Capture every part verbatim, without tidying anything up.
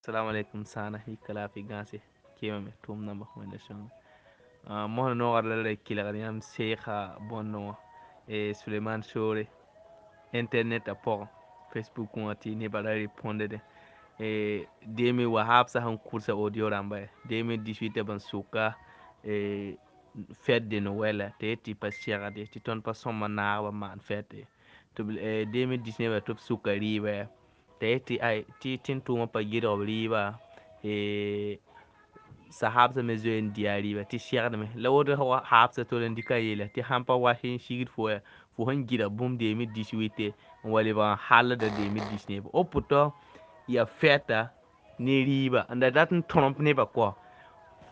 السلام عليكم سانا هي كلا في غاسي كيما متوم نبا خوين دشون مون نوغر لا كيلا غنيام سيخا بونو اي سليمان شوري انترنت ابور فيسبوك وانتي نيبالا ريبوند دي اي ديمي وهاب سان كورس اوديو رامباي ديمي ديشيتا بان سوكا اي فيت دي نويلا تيتي باسيرا دي تيتون باسون منار مان فيت تبل اي ديمي ديشنيبا توب سوكا ريباي Taiti ai titin tuma pa gido riba e sahab sa mezo india riba ti shiyar me lawodo ha hab sa tolen dikayela ti hampa wahin shigit fo fo han gida bum de mi disuite wali ba hala da de mi disne o puto ya feta ni riba anda datin tromp ne ba ko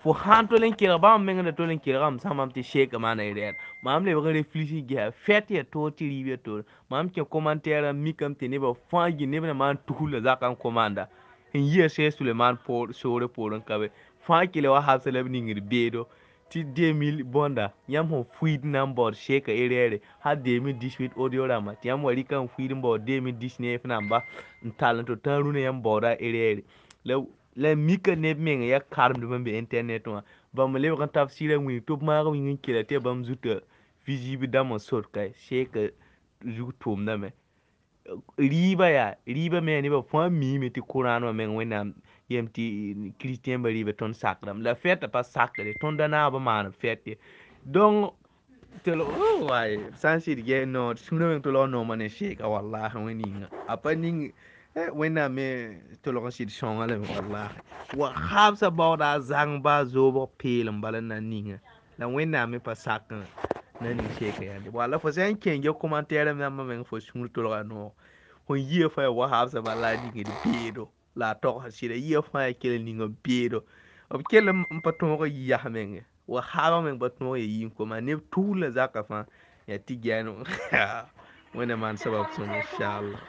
fo han tolen kira ba menga tolen kira am samam ti sheka mana ire mam le ba reflection ga fete to ti ribe to mam ke commentaire mi kam te ne ba fangi ne ba man tuhula za kan komanda in ye se Suleiman por sore poron kabe fangi le wa hasale ni ngir bedo ti deux mille bonda yam ho fuid number sheka ire ha deux mille dix-huit audio rama ti am wari kan fuid bo deux mille dix-neuf namba talento tarune yam boda ire le la mika neb menga ya karm dum be internet wa bam le kan tafsira ngi to ma ngi ngi kila te bam zuta visible dama sort kay sheka youtube na me riba ya riba me ni ba fo mi mi ti qur'an wa men wenam yemti christian ba riba ton sakram la fête pas sakre ton dana ba man fête donc telo wai sansid ge no suno to lo no man sheka wallahi woni apaning وين أمي تلقي شيء على والله وخابس بعدا زنبا زوبا بيلم بالنا نينغ لوين أمي بساكن نني شيء يعني والله فزين كين جو كومنتير من أمي من فشمول تلقي نو هو يفعل وخابس بالله نينغ بيرو لا تروح شيء يفعل كيل نينغ بيرو أبكيل مبتموه يحمينغ وخابس من بتموه ييم كمان نب طول زاكفان يتيجانو وين أمان سبب سون إن شاء الله.